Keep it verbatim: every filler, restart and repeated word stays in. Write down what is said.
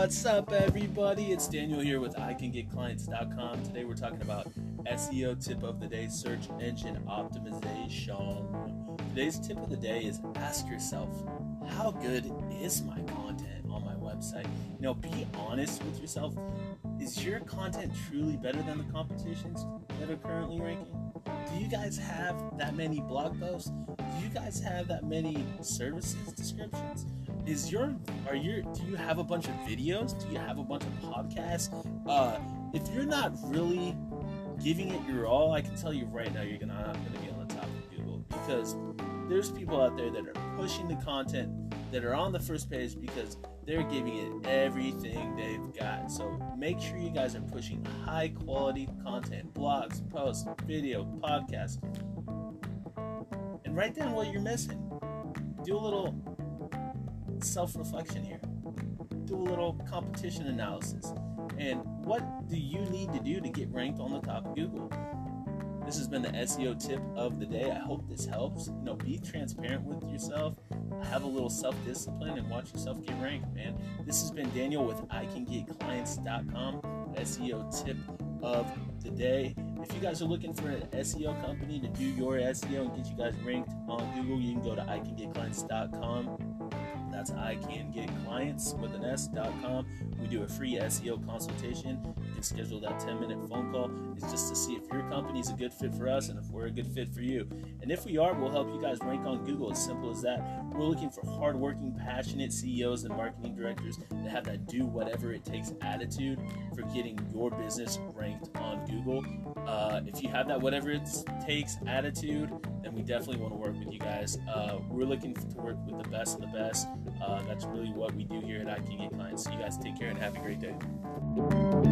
What's up, everybody? It's Daniel here with I can get clients dot com. Today we're talking about S E O tip of the day, search engine optimization. Today's tip of the day is ask yourself, how good is my content on my website? You know, be honest with yourself. Is your content truly better than the competitions that are currently ranking? Do you guys have that many blog posts? Do you guys have that many services descriptions? Is your are your do you have a bunch of videos? Do you have a bunch of podcasts? Uh, if you're not really giving it your all, I can tell you right now, you're not going to be on the top of Google, because there's people out there that are pushing the content, that are on the first page because they're giving it everything they've got. So make sure you guys are pushing high quality content, blogs, posts, video, podcasts, and write down what you're missing. Do a little self-reflection here. Do a little competition analysis. And what do you need to do to get ranked on the top of Google? This has been the S E O tip of the day. I hope this helps. You know, be transparent with yourself. Have a little self-discipline and watch yourself get ranked, man. This has been Daniel with I can get clients dot com. S E O tip of the day. If you guys are looking for an S E O company to do your S E O and get you guys ranked on Google, you can go to I can get clients dot com. That's I can get clients with an S dot com. We do a free S E O consultation. You can schedule that ten minute phone call. It's just to see if your company is a good fit for us and if we're a good fit for you. And if we are, we'll help you guys rank on Google. As simple as that. We're looking for hardworking, passionate C E Os and marketing directors that have that do whatever it takes attitude for getting your business ranked on Google. Uh, if you have that whatever it takes attitude, then we definitely want to work with you guys. Uh, we're looking to work with the best of the best. Uh, that's really what we do here at I Can Get Clients. So you guys take care and have a great day.